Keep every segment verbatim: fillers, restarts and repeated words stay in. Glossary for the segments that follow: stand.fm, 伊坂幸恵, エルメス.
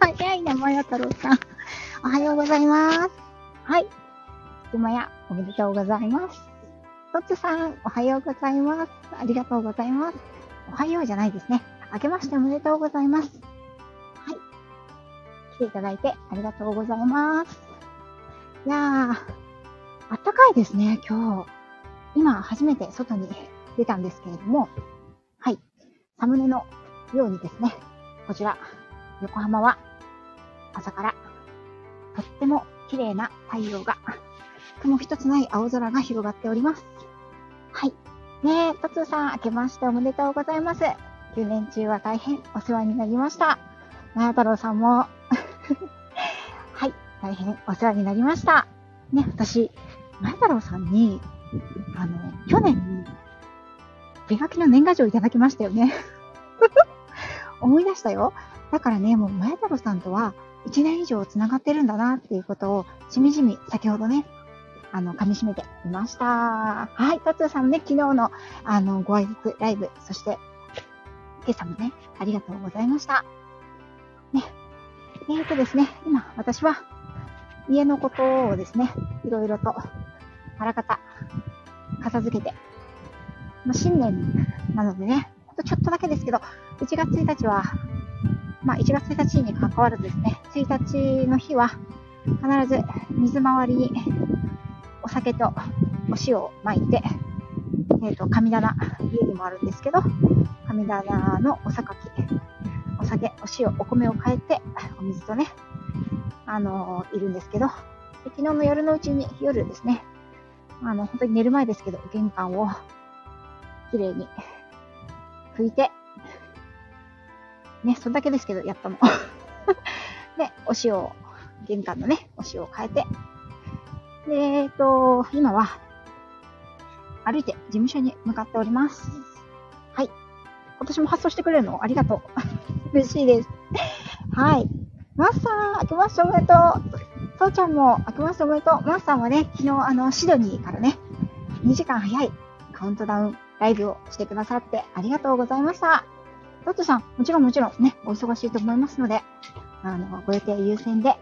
早いな、まや太郎さん。おはようございます。はい。うまや、おめでとうございます。とつさん、おはようございます。ありがとうございます。おはようじゃないですね。明けましておめでとうございます。はい。来ていただいてありがとうございます。いやー、あったかいですね、今日。今、初めて外に出たんですけれども、はい。サムネのようにですね、こちら、横浜は朝からとっても綺麗な太陽が、雲一つない青空が広がっております。はい。ねえ、とつさん、明けましておめでとうございます。きゅうねん中は大変お世話になりました。まや太郎さんも、はい、大変お世話になりました。ね、私、まや太郎さんに、あの、去年、手書きの年賀状をいただきましたよね。思い出したよ。だからね、もう、まや太郎さんとはいちねん以上繋がってるんだなっていうことを、しみじみ、先ほどね、あの、噛み締めていました。はい、とつーさんもね、昨日の、あの、ご挨拶ライブ、そして、今朝もね、ありがとうございました。ね。えーとですね、今、私は、家のことをですね、いろいろと、あらかた、片付けて、まあ、新年なのでね、ほんとちょっとだけですけど、いちがつついたちは、まあ、いちがつついたちに関わらずですね、ついたちの日は、必ず水回りに、お酒とお塩をまいて、えっと、神棚、家にもあるんですけど、神棚のお酒、お酒、お塩、お米を変えて、お水とね、あのー、いるんですけど、昨日の夜のうちに、夜ですね、あの、本当に寝る前ですけど、玄関を、綺麗に、拭いて、ね、それだけですけど、やったの。で、お塩、玄関のね、お塩を変えて、で、えっと、今は、歩いて事務所に向かっております。はい。今年も発送してくれるのありがとう。嬉しいです。はい。マッサー、明けましておめでとう。そうちゃんも、明けましておめでとう。マッサーはね、昨日、あの、シドニーからね、にじかん早いカウントダウンライブをしてくださってありがとうございました。トットさん、もちろんもちろんね、お忙しいと思いますので、あの、ご予定優先で、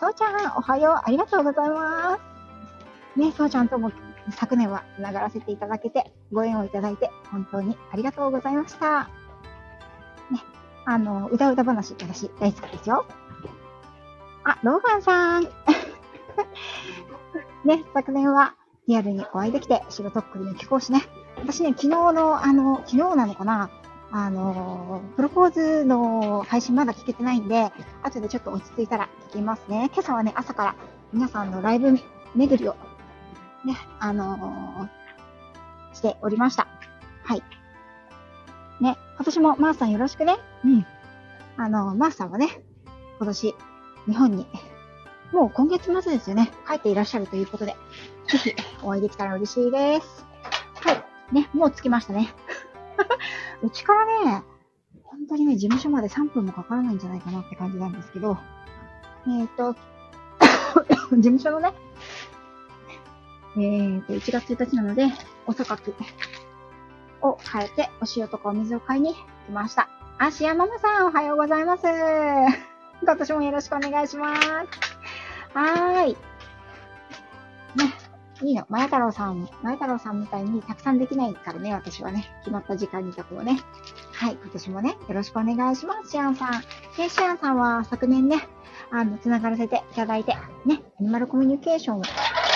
そうちゃん、おはよう、ありがとうございます。ね、そうちゃんとも昨年は繋がらせていただけて、ご縁をいただいて、本当にありがとうございました。ね、あの、うだうだ話、私大好きですよ。あ、ローガンさん。ね、昨年はリアルにお会いできて、白とっくりの貴公子ね。私ね、昨日の、あの、昨日なのかな、あの、プロポーズの配信まだ聞けてないんで、後でちょっと落ち着いたら聞きますね。今朝はね、朝から皆さんのライブ巡りをね、あのー、しておりました。はい。ね、今年もマースさんよろしくね。うん。あのー、マースさんはね、今年、日本に、もう今月末ですよね、帰っていらっしゃるということで、ぜひお会いできたら嬉しいです。はい。ね、もう着きましたね。うちからね、本当にね、事務所までさんぷんもかからないんじゃないかなって感じなんですけど、えっと、事務所のね、えっと、いちがつついたちなので、お酒を変えて、お塩とかお水を買いに来ました。あ、シアママさん、おはようございます。今年もよろしくお願いします。はーい。ね、いいの。まや太郎さん、まや太郎さんみたいにたくさんできないからね、私はね。決まった時間に書くをね。はい、今年もね、よろしくお願いします、シアンさん。ね、シアンさんは昨年ね、あの、繋がらせていただいて、ね、アニマルコミュニケーションを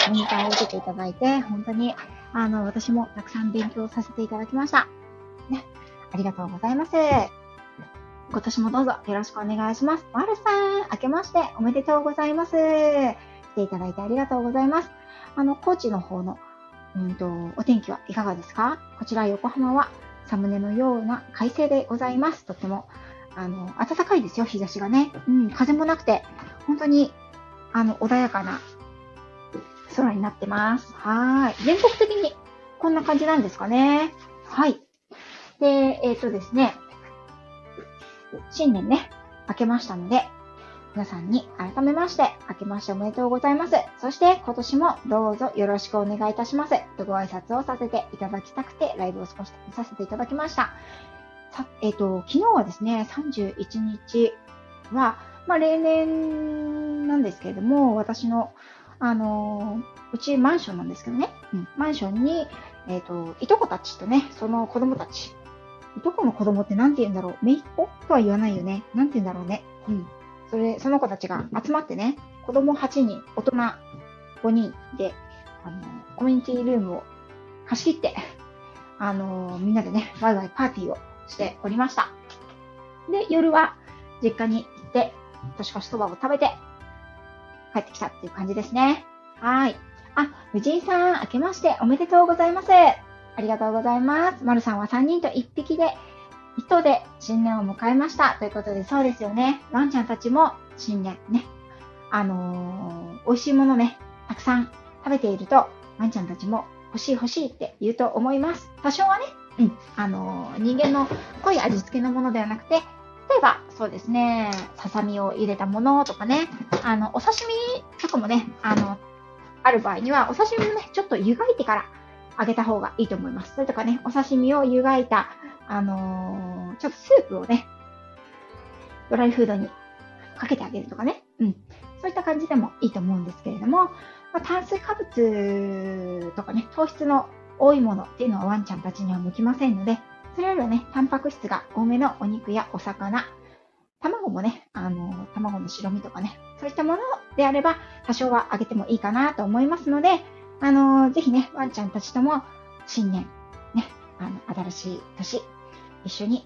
モニターを受けていただいて、本当に、あの、私もたくさん勉強させていただきました。ね、ありがとうございます。今年もどうぞよろしくお願いします。マルさん、明けましておめでとうございます。来ていただいてありがとうございます。あの、高知の方の、うんと、お天気はいかがですか？こちら横浜はサムネのような快晴でございます。とっても、あの、暖かいですよ、日差しがね。うん、風もなくて、本当に、あの、穏やかな空になってます。はーい。全国的にこんな感じなんですかね。はい。で、えっとですね、新年ね、明けましたので、皆さんに改めまして、明けましておめでとうございます。そして今年もどうぞよろしくお願いいたします。とご挨拶をさせていただきたくて、ライブを少しさせていただきました。さえっと、昨日はですね、さんじゅういちにち、は、まあ、例年なんですけれども、私の、あのー、うちマンションなんですけどね、うん、マンションに、えーと、いとこたちとね、その子供たち、いとこの子供ってなんて言うんだろう、姪っ子とは言わないよね、なんて言うんだろうね、うん、それ、その子たちが集まってね、子供はちにん、大人ごにんで、あのー、コミュニティルームを貸し切って、あのー、みんなでね、ワイワイパーティーをしておりました。で、夜は実家に行って、年越しそばを食べて帰ってきたっていう感じですね。はい。あ、藤井さん、明けましておめでとうございます。ありがとうございます。丸さんはさんにんといっぴきで、いっとうで新年を迎えました。ということで、そうですよね。ワンちゃんたちも新年ね、あのー、美味しいものね、たくさん食べていると、ワンちゃんたちも欲しい欲しいって言うと思います。多少はね、うん、あのー、人間の濃い味付けのものではなくて、例えば、そうですね、ささみを入れたものとかね、あの、お刺身とかもね、あの、ある場合には、お刺身もね、ちょっと湯がいてから揚げた方がいいと思います。それとかね、お刺身を湯がいた、あのー、ちょっとスープをね、ドライフードにかけてあげるとかね、うん、そういった感じでもいいと思うんですけれども、まあ、炭水化物とかね、糖質の多いものっていうのはワンちゃんたちには向きませんので、それよりはね、タンパク質が多めのお肉やお魚、卵もね、あの、卵の白身とかね、そういったものであれば、多少はあげてもいいかなと思いますので、あの、ぜひね、ワンちゃんたちとも、新年、ね、あの、新しい年、一緒に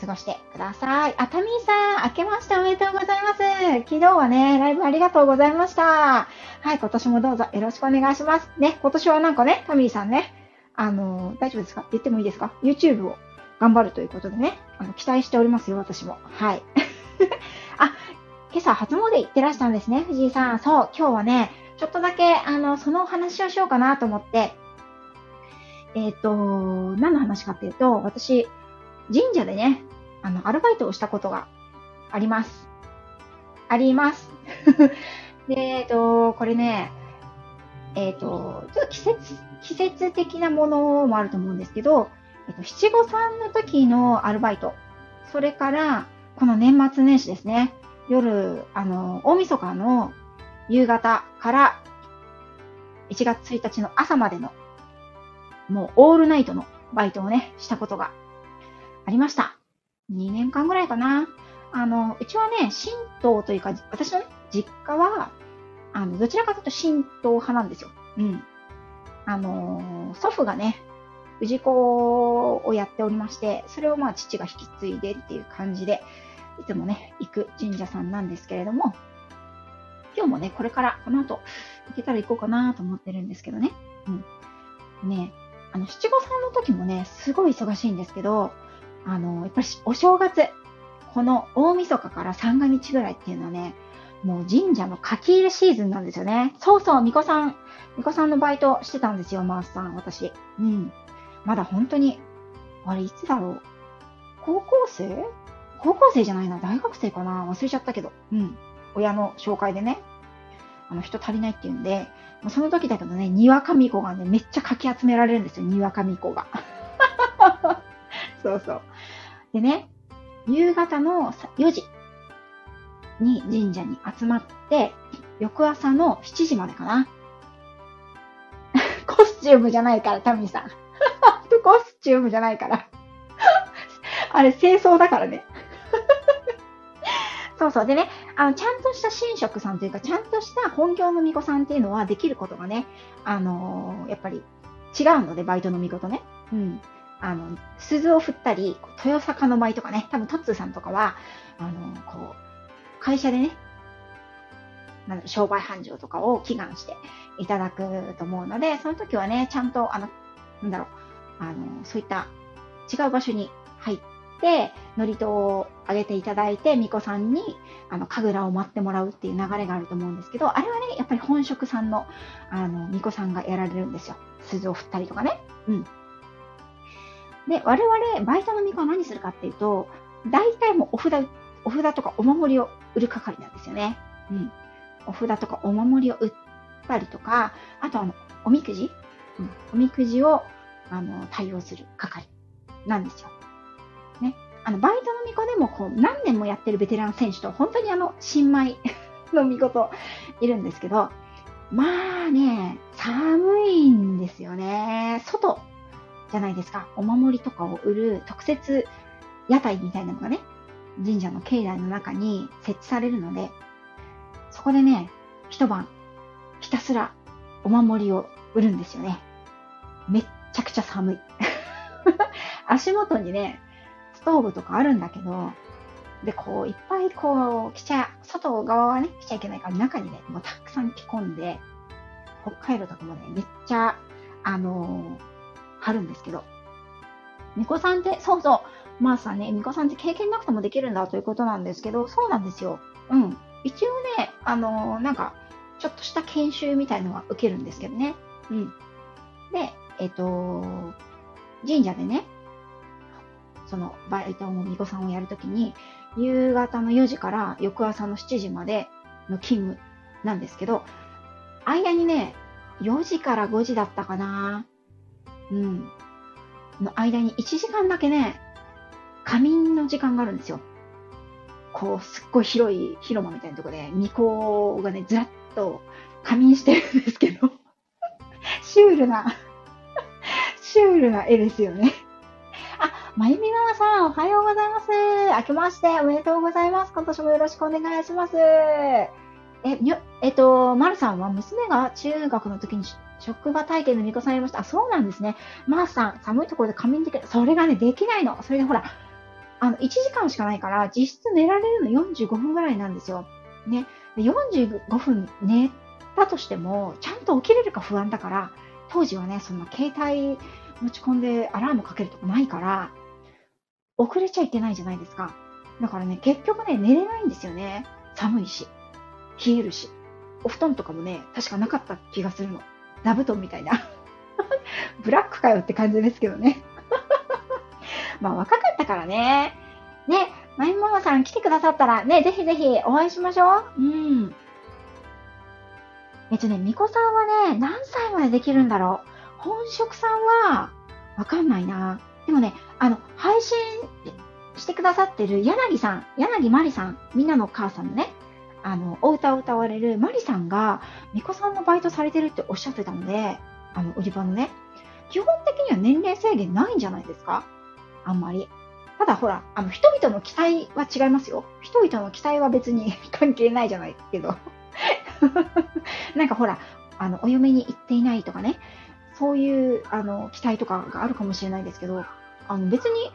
過ごしてください。あ、タミーさん、明けましておめでとうございます。昨日はね、ライブありがとうございました。はい、今年もどうぞよろしくお願いします。ね、今年はなんかね、タミーさんね、あの、大丈夫ですか？言ってもいいですか？ YouTube を頑張るということでね、あの期待しておりますよ、私も。はい。あ、今朝初詣行ってらしたんですね、藤井さん。そう、今日はね、ちょっとだけ、あの、そのお話をしようかなと思って、えっと、何の話かっていうと、私、神社でね、あの、アルバイトをしたことがあります。あります。で、えっと、これね、えっと、ちょっと季節、季節的なものもあると思うんですけど、えっと、七五三の時のアルバイト。それから、この年末年始ですね。夜、あの、大晦日の夕方からいちがつついたちの朝までの、もうオールナイトのバイトをね、したことがありました。にねんかんぐらいかな。あの、うちはね、神道というか、私のね、実家は、あの、どちらかというと神道派なんですよ。うん。あの、祖父がね、氏子をやっておりまして、それをまあ父が引き継いでっていう感じで、いつもね、行く神社さんなんですけれども、今日もね、これから、この後、行けたら行こうかなと思ってるんですけどね。うん。ね、あの、七五三の時もね、すごい忙しいんですけど、あの、やっぱりお正月、この大晦日から三が日ぐらいっていうのはね、もう神社の書き入れシーズンなんですよね。そうそう、巫女さん、巫女さんのバイトしてたんですよ、マースさん、私。うん。まだ本当に、あれいつだろう、高校生高校生じゃないな、大学生かな、忘れちゃったけど、うん。親の紹介でね、あの人足りないっていうんで、その時だけどね、にわかみこがね、めっちゃかき集められるんですよ、にわかみこが。そうそう。でね、夕方のよじに神社に集まって、翌朝のしちじまでかな。コスチュームじゃないから、タミさん。コスチュームじゃないから。あれ、清掃だからね。そうそう。でね、あの、ちゃんとした神職さんというか、ちゃんとした本業の巫女さんっていうのはできることがね、あのー、やっぱり違うので、バイトの巫女とね。うん。あの、鈴を振ったり、豊坂の舞とかね、多分トッツーさんとかは、あのー、こう、会社でね、なんか商売繁盛とかを祈願していただくと思うので、その時はね、ちゃんと、あの、なんだろう、あの、そういった違う場所に入って、祝詞をあげていただいて、巫女さんに、あの、神楽を舞ってもらうっていう流れがあると思うんですけど、あれはね、やっぱり本職さんの、あの、巫女さんがやられるんですよ。鈴を振ったりとかね。うん。で、我々、バイトの巫女は何するかっていうと、大体もうお札、お札とかお守りを売る係なんですよね。うん。お札とかお守りを売ったりとか、あとあの、おみくじ、うん、おみくじを、あの、対応する係なんですよ。ね。あのバイトのみこでもこう何年もやってるベテラン選手と本当にあの新米のみこといるんですけど、まあね、寒いんですよね。外じゃないですか。お守りとかを売る特設屋台みたいなのがね、神社の境内の中に設置されるので、そこでね、一晩ひたすらお守りを売るんですよね。めっちゃくちゃ寒い足元にねストーブとかあるんだけど、でこういっぱいこう着ちゃ、外側はね着ちゃいけないから中にねもうたくさん着込んで、北海道とかもねめっちゃあの貼、ー、るんですけど、巫女さんってそうそうまあさね、巫女さんって経験なくてもできるんだということなんですけど、そうなんですよ。うん、一応ねあのー、なんかちょっとした研修みたいのは受けるんですけどね。うん。でえっ、ー、と神社でね、そのバイトの巫女さんをやるときに夕方のよじから翌朝のしちじまでの勤務なんですけど、間にねよじからごじだったかな、うん、の間にいちじかんだけね仮眠の時間があるんですよ。こうすっごい広い広間みたいなところで巫女がねずらっと仮眠してるんですけどシュールなシュールな絵ですよね。まゆみママさん、おはようございます。明けましておめでとうございます。今年もよろしくお願いします。え、にょ、えっと、まるさんは娘が中学の時に職場体験の巫女さんやりました。あ、そうなんですね。まーさん、寒いところで仮眠できる、それがねできないの。それでほらあのいちじかんしかないから実質寝られるのよんじゅうごふんぐらいなんですよね。でよんじゅうごふん寝たとしてもちゃんと起きれるか不安だから、当時はねそんな携帯持ち込んでアラームかけるとこないから遅れちゃいけないじゃないですか。だからね結局ね寝れないんですよね。寒いし冷えるし、お布団とかもね確かなかった気がするの。ダブトンみたいなブラックかよって感じですけどねまあ若かったからね。ね、まゆママさん来てくださったらねぜひぜひお会いしましょう。うん、えっとね巫女さんはね何歳までできるんだろう。本職さんはわかんないな。でもね、あの、配信してくださってる柳さん、柳まりさん、みんなのお母さんのね、あの、お歌を歌われるまりさんが、巫女さんのバイトされてるっておっしゃってたので、あの、売り場のね、基本的には年齢制限ないんじゃないですか？あんまり。ただほら、あの、人々の期待は違いますよ。人々の期待は別に関係ないじゃないけど。なんかほら、あの、お嫁に行っていないとかね、そういうあの期待とかがあるかもしれないですけど、あの別に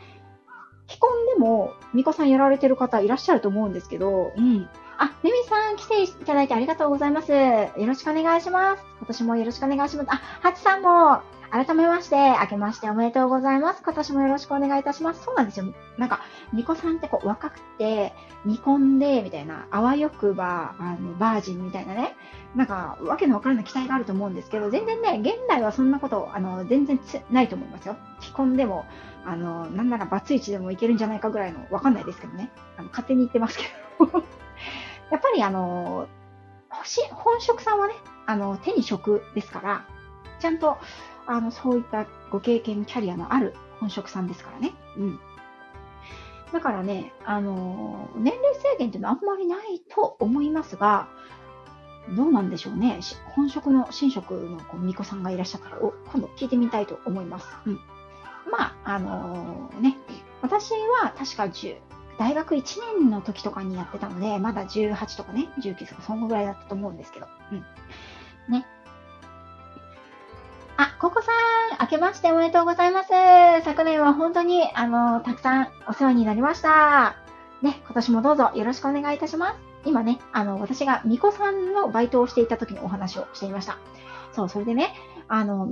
既婚でも巫女さんやられてる方いらっしゃると思うんですけど、うん、あ、レミさん来ていただいてありがとうございます。よろしくお願いします。今年もよろしくお願いします。あ、ハチさんも改めまして明けましておめでとうございます。今年もよろしくお願いいたします。そうなんですよ。なんか巫女さんってこう若くて未婚でみたいな、あわよくばあのバージンみたいなね。なんかわけのわからない期待があると思うんですけど、全然ね現代はそんなことあの全然ないと思いますよ。既婚でもあのなんならバツイチでもいけるんじゃないかぐらいの、わかんないですけどね、あの勝手に言ってますけどやっぱりあの本職さんはねあの手に職ですから、ちゃんとあのそういったご経験キャリアのある本職さんですからね。うん、だからねあの年齢制限っていうのはあんまりないと思いますが、どうなんでしょうね。本職の神職のこう巫女さんがいらっしゃったらお今度聞いてみたいと思います。うん、まああのー、ね、私は確かじゅう大学いちねんの時とかにやってたので、まだじゅうはちとかねじゅうきゅうとかそのぐらいだったと思うんですけど、うん、ね。あ、ココさん明けましておめでとうございます。昨年は本当にあのー、たくさんお世話になりました。ね、今年もどうぞよろしくお願いいたします。今ね、あの、私が巫女さんのバイトをしていた時のお話をしていました。そう、それでね、あの、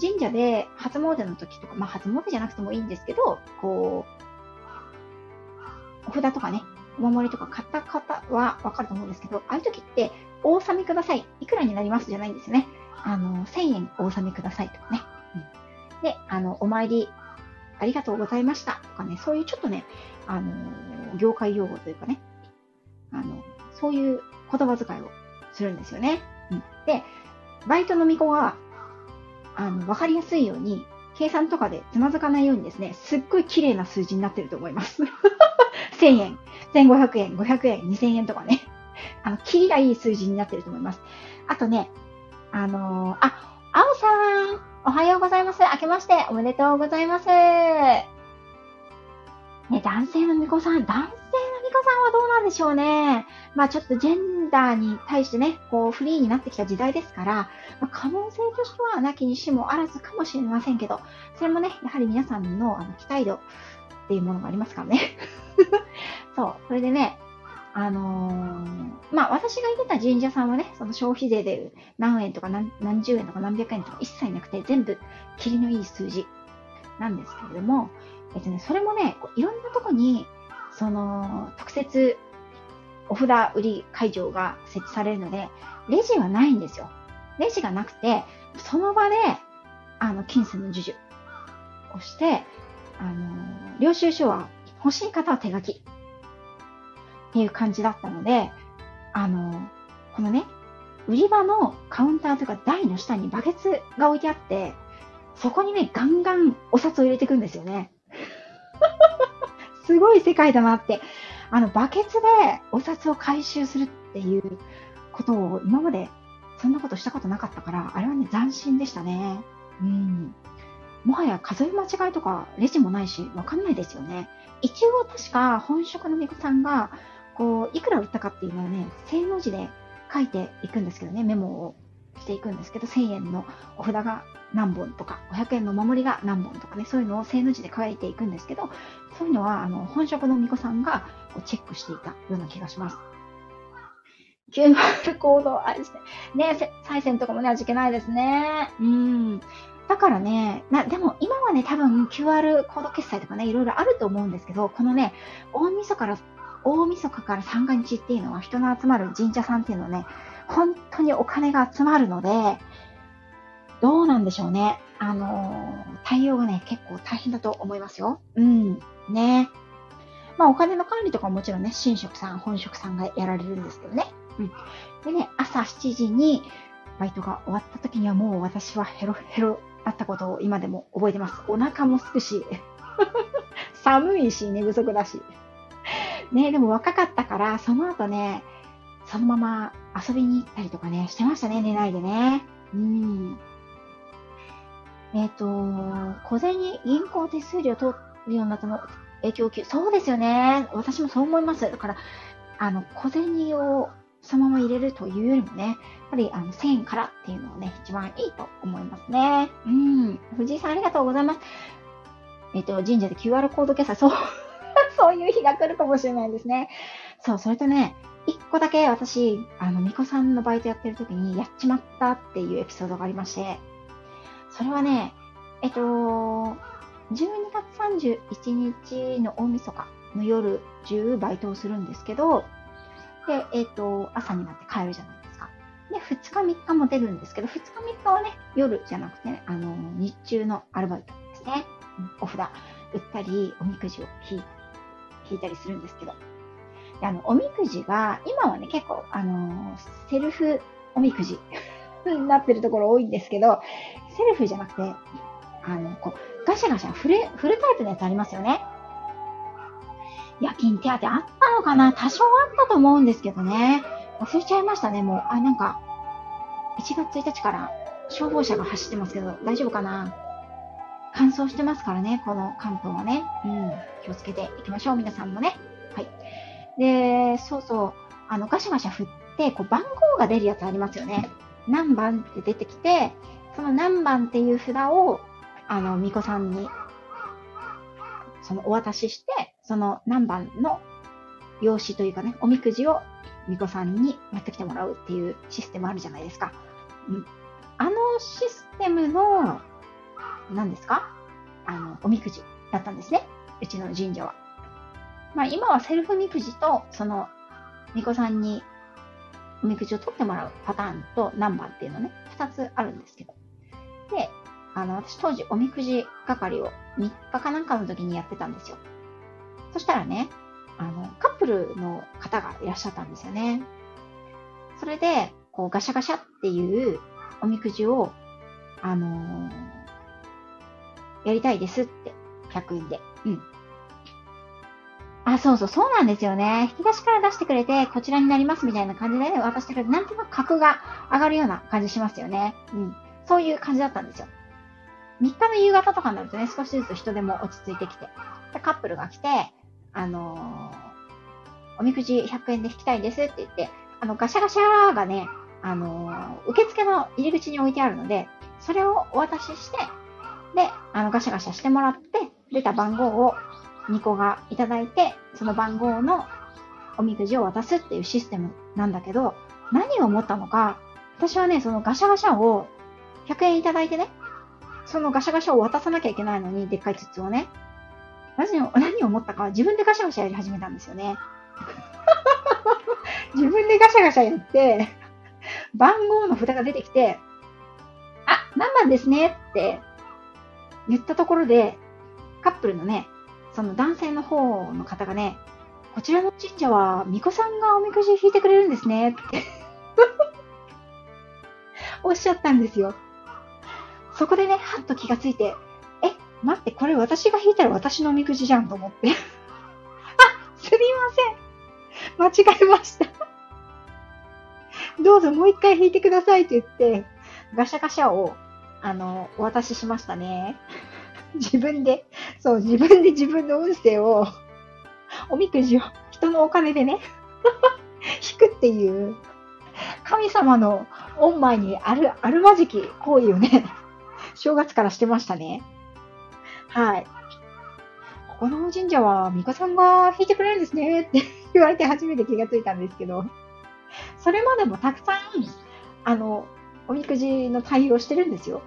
神社で初詣の時とか、まあ初詣じゃなくてもいいんですけど、こう、お札とかね、お守りとか買った方はわかると思うんですけど、ああいう時って、お納めください。いくらになりますじゃないんですね。あの、せんえんお納めくださいとかね。うん、で、あの、お参りありがとうございましたとかね、そういうちょっとね、あの、業界用語というかね、あのそういう言葉遣いをするんですよね。うん、で、バイトの巫女があの分かりやすいように計算とかでつまずかないようにですね、すっごい綺麗な数字になってると思います。せんえん、せんごひゃくえん、ごひゃくえん、にせんえんとかね。あの、キリがいい数字になってると思います。あとね、あのー、あ、あおさん、おはようございます。明けましておめでとうございます。ね、男性のみこさん、男性のみこさんはどうなんでしょうね。まあちょっとジェンダーに対してね、こうフリーになってきた時代ですから、まあ、可能性としてはなきにしもあらずかもしれませんけど、それもね、やはり皆さんのあの期待度っていうものがありますからね。そう、それでね、あのー、まあ、私が行ってた神社さんはね、その消費税で何円とか 何, 何十円とか何百円とか一切なくて、全部キリのいい数字なんですけれども、えっとね、それもね、いろんなとこに、その、特設お札売り会場が設置されるので、レジはないんですよ。レジがなくて、その場で、あの、金銭の授受をして、あのー、領収書は欲しい方は手書き。っていう感じだったので、あの、このね、売り場のカウンターとか台の下にバケツが置いてあって、そこにね、ガンガンお札を入れていくんですよね。すごい世界だなって。あの、バケツでお札を回収するっていうことを今までそんなことしたことなかったから、あれはね、斬新でしたね。うん。もはや数え間違いとかレジもないし、わかんないですよね。一応確か本職のみこさんが、こう、いくら売ったかっていうのをね、正の字で書いていくんですけどね、メモをしていくんですけど、せんえんのお札が何本とか、ごひゃくえんのお守りが何本とかね、そういうのを正の字で書いていくんですけど、そういうのは、あの、本職のみこさんがチェックしていたような気がします。キューアール コード、あれですね。ね、再選とかもね、味気ないですね。うん。だからね、な、でも今はね、多分 キューアール コード決済とかね、いろいろあると思うんですけど、このね、大晦日から、大晦日から三が日っていうのは人の集まる神社さんっていうのはね、本当にお金が集まるので、どうなんでしょうね。あのー、対応がね、結構大変だと思いますよ。うん、ね。まあお金の管理とかももちろんね、神職さん、本職さんがやられるんですけどね。うん。でね、朝しちじにバイトが終わった時にはもう私はヘロヘロ、あったことを今でも覚えてます。お腹もすくし、寒いし、寝不足だし。ね、でも若かったから、その後ね、そのまま遊びに行ったりとかね、してましたね、寝ないでね。うん。えっと、小銭、銀行手数料取るようになったの影響級。そうですよね。私もそう思います。だから、あの、小銭をそのまま入れるというよりもね、やっぱりあのせんえんからっていうのはね、一番いいと思いますね。うん。藤井さんありがとうございます。えっと、神社で キューアール コード決済、そう、そういう日が来るかもしれないですね。そう、それとね、一個だけ私、あの、みこさんのバイトやってる時にやっちまったっていうエピソードがありまして、それはね、えっと、じゅうにがつさんじゅういちにちの大晦日の夜中バイトをするんですけど、で、えっと、朝になって帰るじゃないですか。で、ふつかみっかも出るんですけど、ふつかみっかはね、夜じゃなくて、ね、あの、日中のアルバイトですね。お札売ったり、おみくじを引い、引いたりするんですけど。で、あの、おみくじが、今はね、結構、あの、セルフおみくじになってるところ多いんですけど、セルフじゃなくて、あの、こう、ガシャガシャ振る、振るタイプのやつありますよね。夜勤手当あったのかな、多少あったと思うんですけどね。忘れちゃいましたね、もう。あ、なんか、いちがつついたちから消防車が走ってますけど、大丈夫かな。乾燥してますからね、この関東はね。うん。気をつけていきましょう、皆さんもね。はい。で、そうそう。あの、ガシャガシャ振って、こう、番号が出るやつありますよね。何番って出てきて、その何番っていう札を、あの、巫女さんに、その、お渡しして、その何番の用紙というかね、おみくじをみこさんに持ってきてもらうっていうシステムあるじゃないですか。うん、あのシステムの、何ですか？あの、おみくじだったんですね。うちの神社は。まあ今はセルフみくじと、そのみこさんにおみくじを取ってもらうパターンと何番っていうのね、二つあるんですけど。で、あの、私当時おみくじ係をみっかかなんかの時にやってたんですよ。そしたらね、あの、カップルの方がいらっしゃったんですよね。それで、こう、ガシャガシャっていうおみくじを、あのー、やりたいですって、ひゃくえんで。うん。あ、そうそう、そうなんですよね。引き出しから出してくれて、こちらになりますみたいな感じで、ね、渡してくれて、なんとなく格が上がるような感じしますよね。うん。そういう感じだったんですよ。みっかの夕方とかになるとね、少しずつ人でも落ち着いてきて、でカップルが来て、あのー、おみくじひゃくえんで引きたいですって言って、あの、ガシャガシャがね、あのー、受付の入り口に置いてあるので、それをお渡しして、で、あの、ガシャガシャしてもらって、出た番号をニコがいただいて、その番号のおみくじを渡すっていうシステムなんだけど、何を思ったのか、私はね、そのガシャガシャをひゃくえんいただいてね、そのガシャガシャを渡さなきゃいけないのに、でっかい筒をね。マジで何を思ったか、自分でガシャガシャやり始めたんですよね。自分でガシャガシャやって、番号の札が出てきて、あ、何番ですねって言ったところで、カップルのね、その男性の方の方がね、こちらの神社は巫女さんがおみくじ引いてくれるんですねって、おっしゃったんですよ。そこでね、はっと気がついて、え、待って、これ私が引いたら私のおみくじじゃんと思って。あ、すみません。間違えました。どうぞもう一回引いてくださいって言って、ガシャガシャを、あの、お渡ししましたね。自分で、そう、自分で自分の運勢を、おみくじを人のお金でね、引くっていう、神様の御前にある、あるまじき行為をね、正月からしてましたね。はい。ここの神社は巫女さんが引いてくれるんですねって言われて初めて気がついたんですけど、それまでもたくさん、あの、おみくじの対応してるんですよ。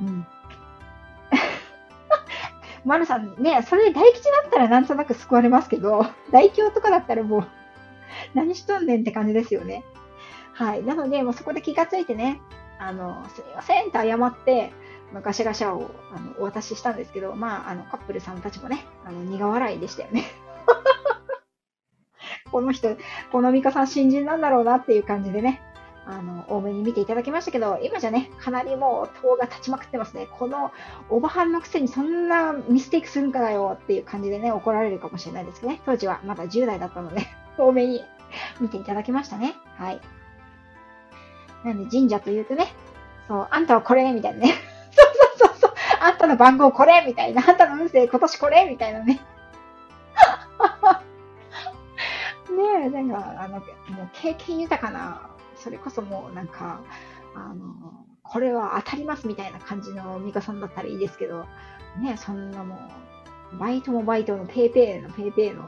うん。丸さんね、それで大吉だったらなんとなく救われますけど、大凶とかだったらもう、何しとんねんって感じですよね。はい。なので、もうそこで気がついてね、あの、すみませんって謝って、ガシャガシャをあのお渡ししたんですけど、まあ、あの、カップルさんたちもね、あの、苦笑いでしたよね。この人、このミカさん新人なんだろうなっていう感じでね、あの、多めに見ていただきましたけど、今じゃね、かなりもう、塔が立ちまくってますね。この、おばはんのくせにそんなミステイクするんかよっていう感じでね、怒られるかもしれないですけどね、当時はまだじゅう代だったので、多めに見ていただきましたね。はい。なんで神社というとね、そう、あんたはこれみたいなね。そうそうそうそう。あんたの番号これみたいな。あんたの運勢今年これみたいなね。ねえ、なんか、あの、もう経験豊かな、それこそもうなんか、あの、これは当たりますみたいな感じのミカさんだったらいいですけど、ねえ、そんなもう、バイトもバイトのペイペイのペイペイの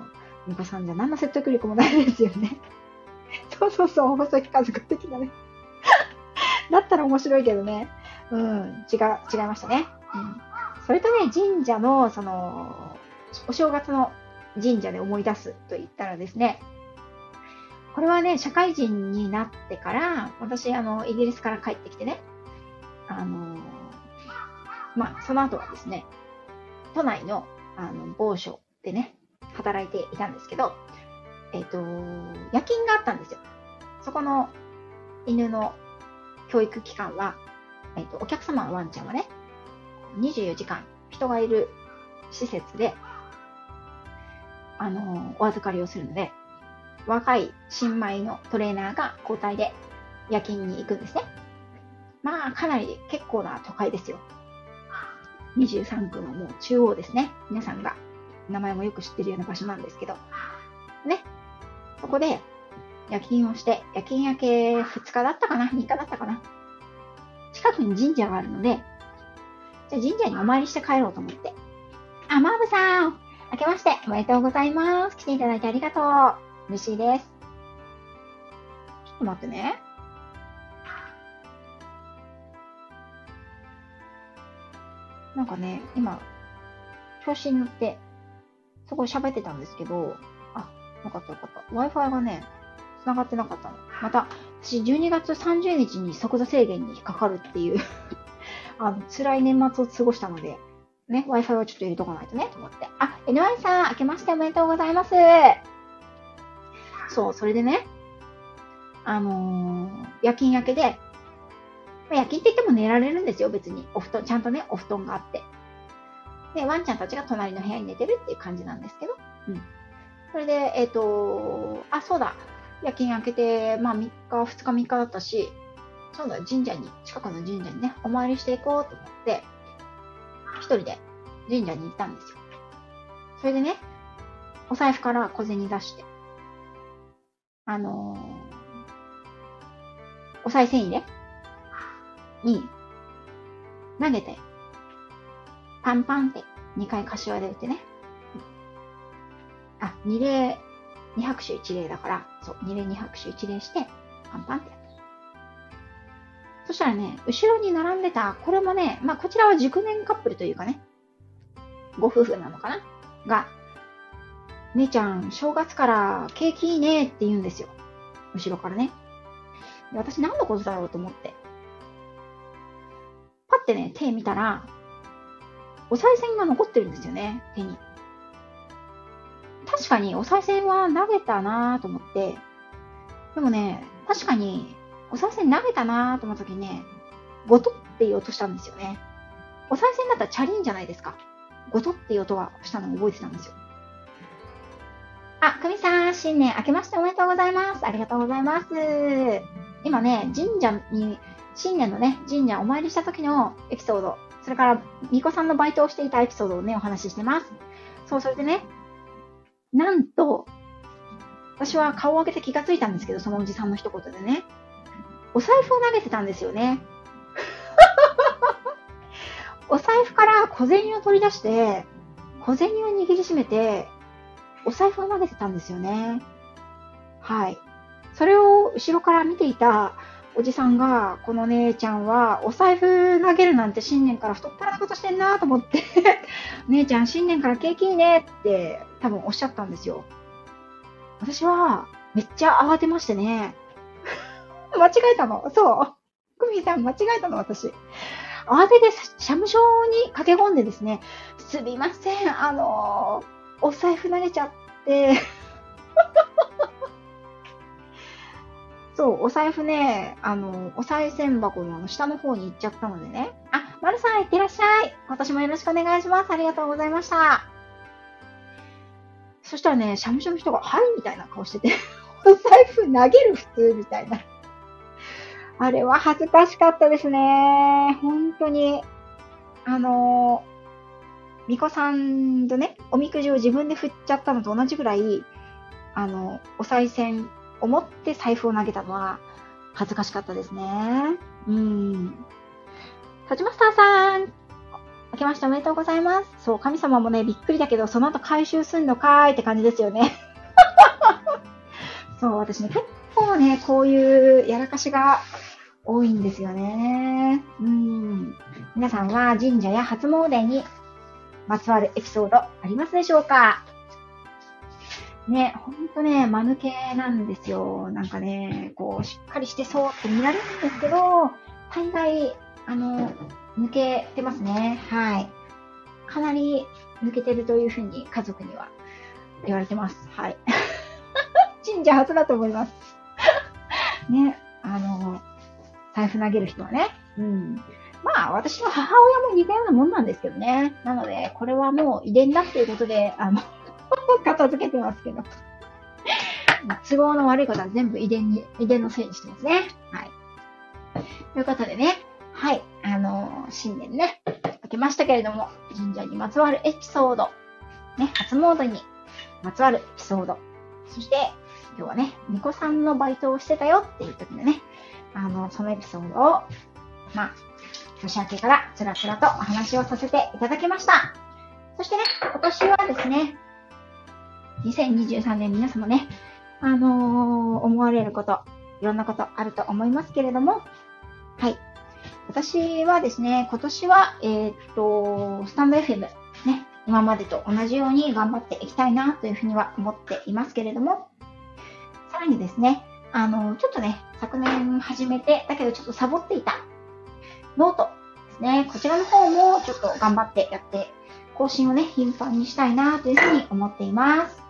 ミカさんじゃ何の説得力もないですよね。そうそうそう、細木数子的なね。だったら面白いけどね。うん。違う、違いましたね。うん。それとね、神社の、その、お正月の神社で思い出すと言ったらですね、これはね、社会人になってから、私、あの、イギリスから帰ってきてね、あの、まあ、その後はですね、都内の、あの、某所でね、働いていたんですけど、えっと、夜勤があったんですよ。そこの、犬の、教育機関は、えっと、お客様のワンちゃんはね、にじゅうよじかん人がいる施設で、あの、お預かりをするので、若い新米のトレーナーが交代で夜勤に行くんですね。まあ、かなり結構な都会ですよ。にじゅうさんくのもう中央ですね。皆さんが名前もよく知ってるような場所なんですけど、ね。そこで、夜勤をして、夜勤明けふつかだったかな ?みっか 日だったかな近くに神社があるので、じゃあ神社にお参りして帰ろうと思って。あ、マーブさん明けましておめでとうございます。来ていただいてありがとう。嬉しいです。ちょっと待ってね。なんかね、今、調子に乗って、すごい喋ってたんですけど、あ、よかったよかった。Wi-Fi がね、繋がってなかったの。また、私じゅうにがつさんじゅうにちに速度制限に引っかかるっていう、あの、辛い年末を過ごしたので、ね、Wi-Fi はちょっと入れとかないとね、と思って。あ、エヌワイ さん、明けましておめでとうございます。そう、それでね、あのー、夜勤明けで、夜勤って言っても寝られるんですよ、別に。お布団、ちゃんとね、お布団があって。で、ワンちゃんたちが隣の部屋に寝てるっていう感じなんですけど、うん。それで、えっと、あ、そうだ。夜勤明けて、まあみっか、ふつか、みっかだったし、そうだ、神社に、近くの神社にね、お参りしていこうと思って、一人で神社に行ったんですよ。それでね、お財布から小銭出して、あのー、お賽銭入れに投げて、パンパンってにかい柏で打ってね。あ、に礼、に拍手いち礼だから、そう、に礼に拍手いち礼して、パンパンってやった。そしたらね、後ろに並んでた、これもね、まあこちらは熟年カップルというかね、ご夫婦なのかなが、姉ちゃん、正月から景気いいねって言うんですよ。後ろからね。で、私何のことだろうと思って。パってね、手見たら、お賽銭が残ってるんですよね、手に。確かにお賽銭は投げたなぁと思って、でもね、確かにお賽銭投げたなぁと思った時にね、ゴトっていう音したんですよね。お賽銭だったらチャリンじゃないですか。ゴトっていう音がしたのを覚えてたんですよ。あ、久美さん、新年明けましておめでとうございます。ありがとうございます。今ね、神社に、新年のね、神社お参りした時のエピソード、それから、みこさんのバイトをしていたエピソードをね、お話ししてます。そう、それでね、なんと、私は顔を上げて気がついたんですけど、そのおじさんの一言でね、お財布を投げてたんですよね。お財布から小銭を取り出して、小銭を握りしめて、お財布を投げてたんですよね。はい。それを後ろから見ていたおじさんが、この姉ちゃんはお財布投げるなんて新年から太っ腹なことしてんなと思って、姉ちゃん新年から景気いいねって多分おっしゃったんですよ。私はめっちゃ慌てましてね。間違えたの。そう。クミさん間違えたの私。慌てて社務所に駆け込んでですね、すみません、あのー、お財布投げちゃって。そう、お財布ね、あの、お賽銭箱の下の方に行っちゃったのでね。あ、まるさん、いってらっしゃい。今年もよろしくお願いします。ありがとうございました。そしたらね、社務所の人が、はい、みたいな顔してて、お財布投げる普通、みたいな。あれは恥ずかしかったですね。本当に。あのー、巫女さんとね、おみくじを自分で振っちゃったのと同じぐらい、あの、お賽銭を持って財布を投げたのは恥ずかしかったですね。うん。タチマスターさん、明けましておめでとうございます。そう、神様もね、びっくりだけど、その後回収すんのかーいって感じですよね。そう、私ね、結構ね、こういうやらかしが多いんですよね。うん。皆さんは神社や初詣にまつわるエピソードありますでしょうかね、ほんとね、間抜けなんですよ。なんかね、こう、しっかりしてそうって見られるんですけど、大概、あの、抜けてますね。はい。かなり抜けてるというふうに家族には言われてます。はい。神社初だと思います。ね、あの、財布投げる人はね。うん。まあ、私の母親も似たようなもんなんですけどね。なので、これはもう遺伝だっていうことで、あの、片付けてますけど。都合の悪いことは全部遺伝に、遺伝のせいにしてますね。はい。ということでね、はい、あのー、新年ね、明けましたけれども、神社にまつわるエピソード、ね、初詣にまつわるエピソード、そして、今日はね、巫女さんのバイトをしてたよっていう時のね、あの、そのエピソードを、まあ、年明けからつらつらとお話をさせていただきました。そしてね、今年はですね、にせんにじゅうさんねん皆様ね、あのー、思われること、いろんなことあると思いますけれども、はい。私はですね、今年は、えー、っと、スタンド エフエム、ね、今までと同じように頑張っていきたいなというふうには思っていますけれども、さらにですね、あのー、ちょっとね、昨年始めて、だけどちょっとサボっていた、ノートですね。こちらの方もちょっと頑張ってやって、更新をね、頻繁にしたいなというふうに思っています。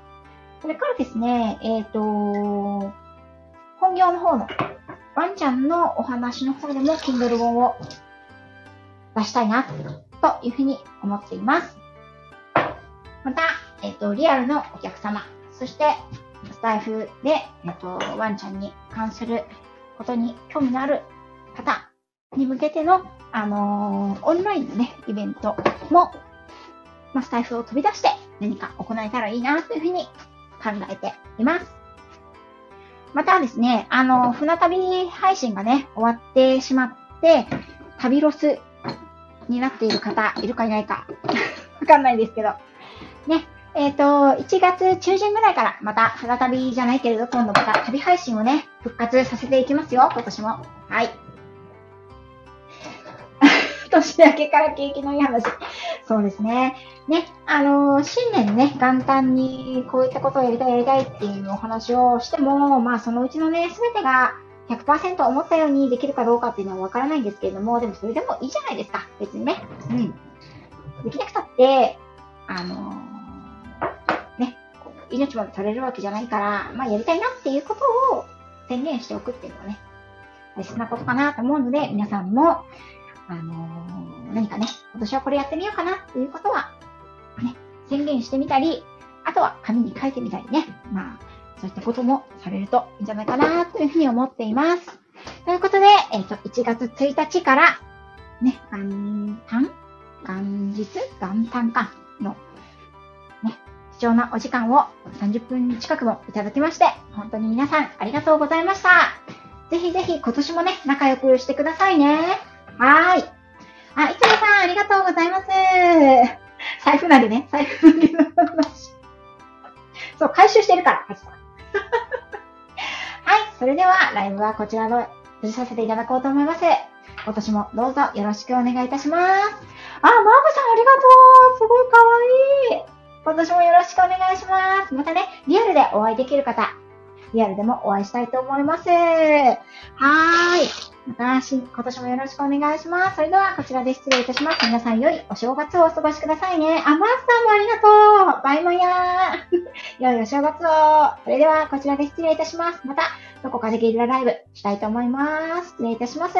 それからですね、えっと、本業の方の、ワンちゃんのお話の方でも Kindle 本を出したいなというふうに思っています。また、えっと、リアルのお客様、そしてスタイフで、えっと、ワンちゃんに関することに興味のある方に向けての、あのー、オンラインのね、イベントも、まあ、スタイフを飛び出して何か行えたらいいなというふうに考えています。またですね、あの、船旅配信がね、終わってしまって、旅ロスになっている方、いるかいないか、わかんないですけど、ね、えっと、いちがつちゅうじゅんぐらいから、また船旅じゃないけれど、今度また旅配信をね、復活させていきますよ、今年も。はい。年明けから景気のいい話。そうですね。ね、あのー、新年ね、元旦にこういったことをやりたいやりたいっていうお話をしても、まあそのうちのね、すべてが ひゃくパーセント 思ったようにできるかどうかっていうのはわからないんですけれども、でもそれでもいいじゃないですか、別にね。うん。できなくたって、あのー、ね、命まで取れるわけじゃないから、まあやりたいなっていうことを宣言しておくっていうのはね、大切なことかなと思うので、皆さんも、あのー、何かね、今年はこれやってみようかなっていうことは、ね、宣言してみたり、あとは紙に書いてみたりね、まあ、そういったこともされるといいんじゃないかなというふうに思っています。ということで、えっと、いちがつついたちから、ね、元旦、元日、元旦間の、ね、貴重なお時間をさんじゅっぷん近くもいただきまして、本当に皆さんありがとうございました。ぜひぜひ今年もね、仲良くしてくださいね。はーい。あ、いつもさん、ありがとうございます。財布なりね、財布なりの話。そう、回収してるから、はじさん。はい、それでは、ライブはこちらで閉じさせていただこうと思います。今年もどうぞよろしくお願いいたします。あ、マーブさん、ありがとう。すごいかわいい。今年もよろしくお願いします。またね、リアルでお会いできる方、リアルでもお会いしたいと思います。はーい。また今年もよろしくお願いします。それではこちらで失礼いたします。皆さん良いお正月をお過ごしくださいね。あ、マースさんもありがとう。バイマヤー。良いお正月を。それではこちらで失礼いたします。またどこかでゲリラライブしたいと思います。失礼いたします。